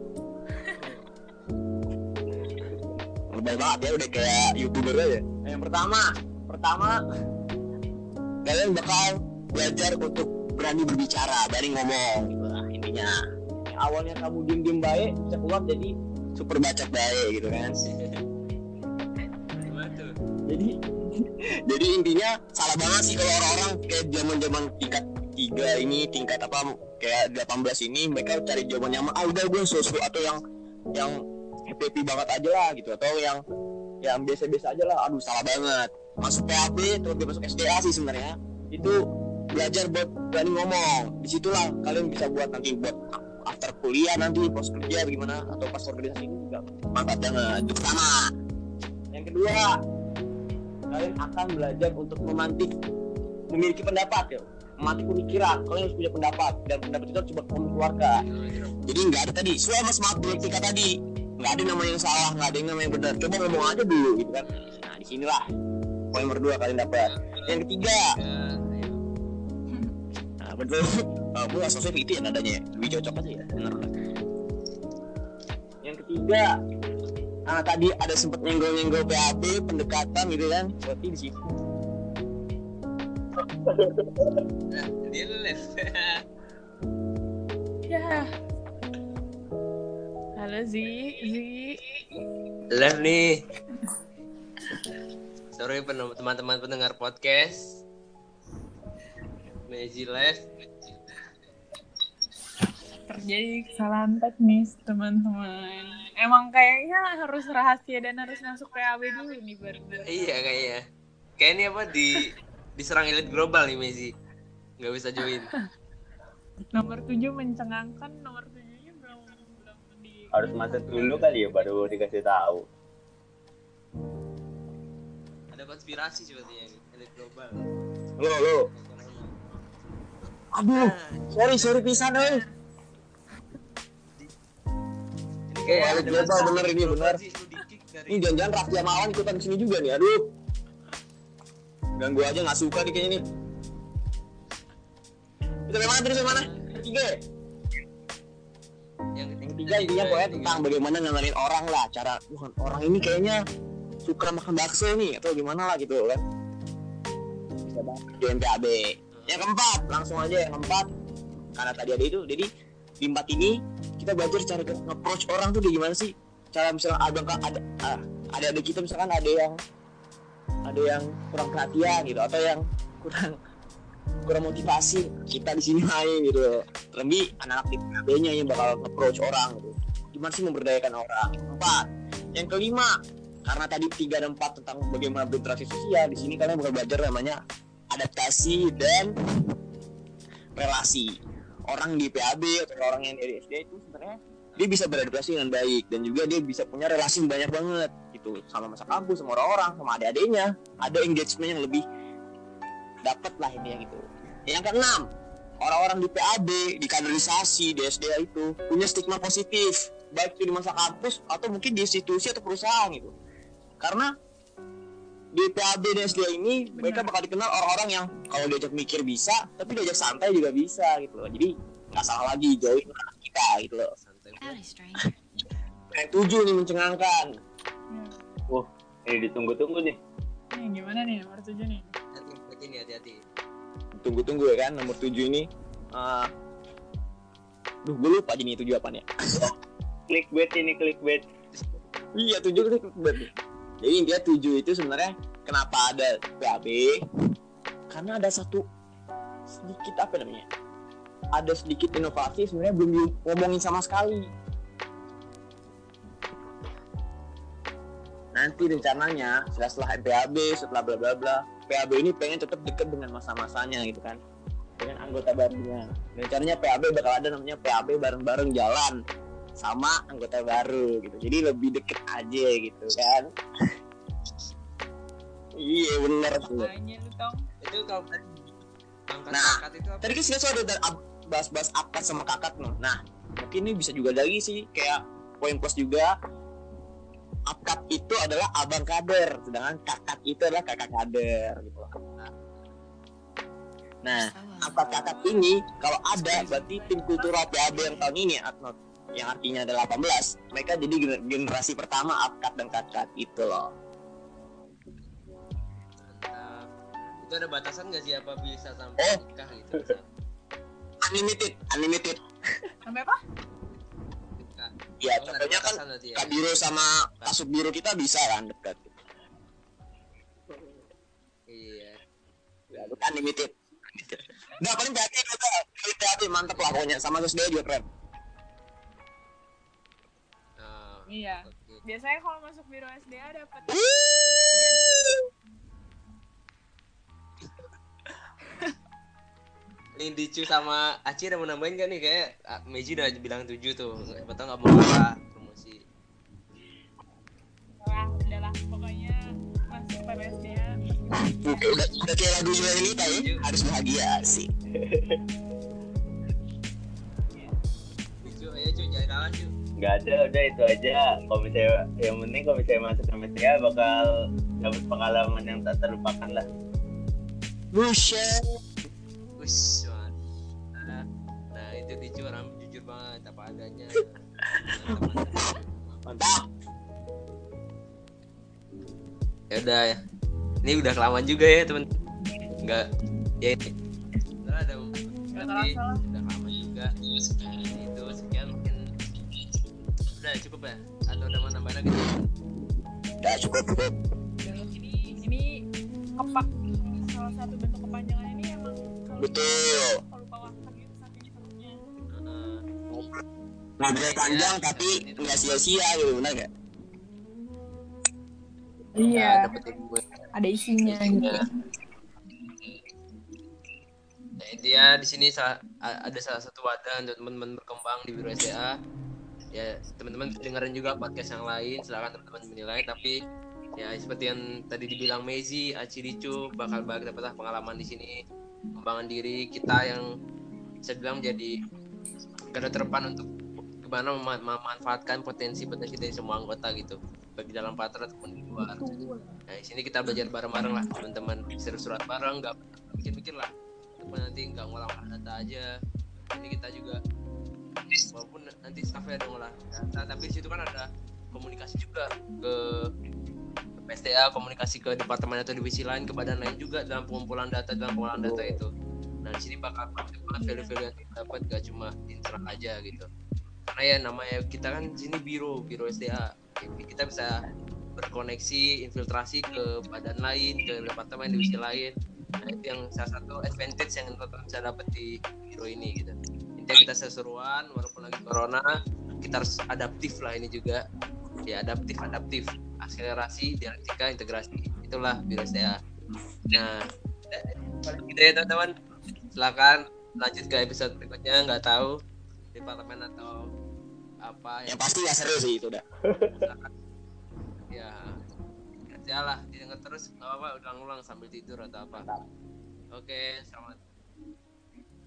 Udah banget ya, udah kayak YouTuber aja. Nah, yang pertama, pertama. kalian bakal belajar untuk berani berbicara, berani ngomong gitu lah intinya. Yang awalnya kamu diem-diem baik, bisa keluar jadi super bacot baik gitu kan. jadi jadi intinya salah banget sih kalau orang-orang kayak zaman-zaman tingkat tiga ini, tingkat apa kayak delapan belas ini, mereka cari jawaban yang ah udah gue susu atau yang yang happy banget aja lah gitu, atau yang yang biasa-biasa aja lah. Aduh salah banget. Masuk P A P terus masuk S D A sih sebenarnya itu belajar buat berani ngomong. Disitulah kalian bisa buat nanti buat after kuliah nanti pas kerja bagaimana atau pas organisasi ini juga mantap banget. Pertama, yang kedua kalian akan belajar untuk memantik memiliki pendapat ya, memantik pemikiran. Kalian harus punya pendapat dan pendapat itu harus coba kamu keluarkan. Jadi nggak ada tadi soal mas matematika tadi nggak ada namanya yang salah, nggak ada yang namanya benar, coba ngomong aja dulu gitu kan. Nah disinilah poin berdua kalian dapat. Yang ketiga, nah betul, aku nggak sosok itu yang adanya, lebih cocok aja ya, benar lah. Yang ketiga, ah tadi ada sempat nyenggol-nyenggol P A B, pendekatan gitu kan, berarti di situ. Dia left. Ya. Halo Zi, Zi. Left nih. Sorry teman-teman pendengar podcast. Meji left. Terjadi kesalahan teknis teman-teman. Emang kayaknya harus rahasia dan harus masuk P A B dulu nih baru. Iya kayaknya. Kayak ini apa di diserang elit global nih Messi. Enggak bisa join. Nomor tujuh mencengangkan, nomor tujuhnya belum belum di. Harus macet dulu kali ya baru dikasih tahu. Ada konspirasi sepertinya nih elit global. Halo, halo. Aduh, sorry sorry pisan euy. Oke, elit global bener ini bener. Ini jangan-jangan Raffia Mawan ikutan sini juga nih. Aduh. Ganggu aja, nggak suka nih kayaknya nih. Kita memang terus mana? Ketiga. Yang ketiga intinya pokoknya tentang bagaimana ngenalin orang lah, cara bukan orang ini kayaknya suka makan bakso nih atau gimana lah gitu kan. Bisa banget di M P A B. Yang keempat, langsung aja yang keempat. Karena tadi ada itu, jadi di empat ini kita belajar cara nge-approach orang tuh gimana sih? Cara misalnya abang ada ada ada kita misalkan ada yang ada yang kurang perhatian gitu atau yang kurang kurang motivasi, kita di sini main gitu. Terlebih anak-anak di P A B-nya yang bakal approach orang gitu. Gimana sih memberdayakan orang? Empat. Yang kelima, karena tadi tiga dan empat tentang bagaimana berinteraksi sosial, di sini kalian bakal belajar namanya adaptasi dan relasi. Orang di P A B atau orang yang dari S D A itu sebenarnya dia bisa beradaptasi dengan baik dan juga dia bisa punya relasi banyak banget gitu sama masa kampus, sama orang-orang, sama adik-adiknya, ada engagement yang lebih dapat lah intinya gitu. Yang keenam, orang-orang di P A B, di kaderisasi, di S D A itu punya stigma positif baik itu di masa kampus atau mungkin di institusi atau perusahaan gitu, karena di P A B dan S D A ini mereka bakal dikenal orang-orang yang kalau diajak mikir bisa, tapi diajak santai juga bisa gitu loh, jadi nggak salah lagi jauhin anak kita gitu loh. Yang tujuh nih mencengangkan. Wah, ya. oh, ini ditunggu-tunggu nih. Ini gimana nih nomor tujuh nih? Hati-hati nih, hati-hati. Tunggu-tunggu ya kan nomor tujuh ini. Uh, duh, gue lupa jadi tujuh apaan ya. Clickbait ini, clickbait. Iya, tujuh itu clickbait. Jadi intinya tujuh itu sebenarnya kenapa ada P A B? Karena ada satu sedikit apa namanya? Ada sedikit inovasi sebenarnya belum ngomongin sama sekali. Nanti rencananya setelah M P A B, setelah bla bla bla, P A B ini pengen tetap dekat dengan masa-masanya gitu kan, dengan anggota barunya. Rencananya P A B bakal ada namanya P A B bareng-bareng jalan sama anggota baru gitu. Jadi lebih dekat aja gitu kan. Iya benar tuh. Itu kalau nah, tadi kan sudah ada bahas-bahas Apkat sama Kakak no. Nah, mungkin ini bisa juga lagi sih kayak poin plus juga. Apkat itu adalah abang kader, sedangkan Kakak itu adalah kakak kader gitu. Nah, Apkat-Kakak ini kalau ada berarti tim kultural P A B yang tahun ini atau yang artinya ada delapan belas, mereka jadi generasi pertama Apkat dan Kakak itu loh. Itu ada batasan nggak sih apa bisa sampai oh. nikah gitu? Unlimited, unlimited. Sampai apa? Nikah. Ya, oh, contohnya kan ya. Kabiro sama kasub biru kita bisa kan dekat. Iya. Ya, itu unlimited. Nggak paling berarti juga, berarti mantep lah pokoknya sama terus dia juga keren. Oh, iya. Okay. Biasanya kalau masuk biro S D A dapat. Lindicu sama Aci ada mau nambahin gak nih? Kayak Meji udah bilang tujuh tuh, siapa tau gak mau apa promosi. Wah udah lah, pokoknya masuk P P S D A. Oke udah, udah kayak lagu Jual Lita ya, harus bahagia sih. Cu, ayo cu, jangan kalah cu. nggak ada, udah itu aja. Kalau misalnya yang penting kalau misalnya masuk M S D A bakal dapat pengalaman yang tak terlupakan lah. Buset. Buset. Nah, nah itu jujur, am jujur banget apa adanya. Mantap. Ya udah ya. Ini udah kelamaan juga ya teman. Enggak. Ya ini. Udah ada. Nanti udah lama juga. Itu sekian mungkin. Udah cukup ya? Atau udah mau nambah lagi? Udah cukup. Dan ini ini kepak. Salah satu bentuk kepanjangan ini emang kalau betul. Kalau lupa waktu gitu saking serunya. Heeh. Ngobrol panjang tapi enggak sia-sia gitu, benar enggak? Iya. Ada isinya gitu. Dia di sini ada salah satu wadah untuk teman-teman berkembang di Biro S D A. Ya, teman-teman dengerin juga podcast yang lain, silakan teman-teman menilai, tapi ya seperti yang tadi dibilang Mezi, Aci Dicu bakal banyak dapatlah pengalaman di sini, pengembangan diri kita yang saya bilang jadi garda terdepan untuk gimana memanfaatkan potensi-potensi dari semua anggota gitu, bagi dalam Patra ataupun di luar. Nah, di sini kita belajar bareng-bareng lah, teman-teman seru-seruan bareng, nggak bikin-bikin lah. Nanti nggak ngolah data aja. Ini kita juga walaupun nanti staffnya ada ngolah data, tapi di situ kan ada komunikasi juga ke P S D A, komunikasi ke departemen atau divisi lain, ke badan lain juga dalam pengumpulan data dalam pengolahan data itu. Nah di sini bakal banyak value-value yang kita dapat, gak cuma intrak aja gitu. Karena ya namanya kita kan di sini biro biro S D A, jadi kita bisa berkoneksi, infiltrasi ke badan lain, ke departemen divisi lain. Nah, itu yang salah satu advantage yang teman-teman bisa dapat di biro ini gitu. Intinya kita seseruan walaupun lagi corona, kita harus adaptif lah ini juga. Ya adaptif, adaptif, akselerasi, dialektika, integrasi. Itulah biro S D A. Nah, gitu ya teman-teman. Silakan lanjut ke episode berikutnya. Nggak tahu departemen atau apa. Yang ya, pasti nggak seru sih itu dah. Silakan. Ya. Jalah, didengar terus, gak apa-apa, ulang-ulang sambil tidur atau apa. Mantap. Oke, selamat.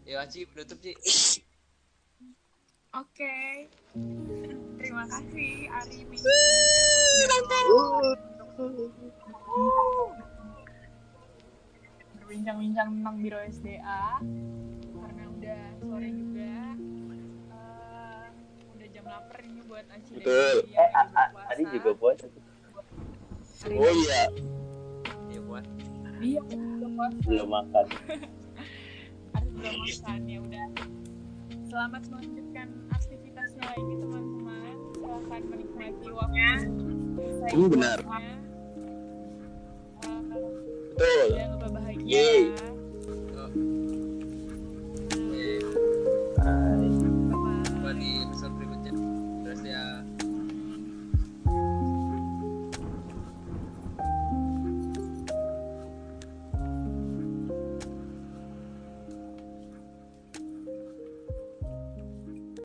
Yuk Aci, penutup Ci. Oke, terima kasih Ari, Miki. Berbincang-bincang tentang Biro S D A. Karena udah sore juga, uh, udah jam lapar ini buat Aci. Betul, eh, Ari juga buat oh iya iya buat iya belum makan belum makan harus belum makan ya udah selamat melanjutkan aktivitasnya lagi teman-teman, silakan menikmati waktunya itu benar uh, betul jangan lupa bahagia. Yeay.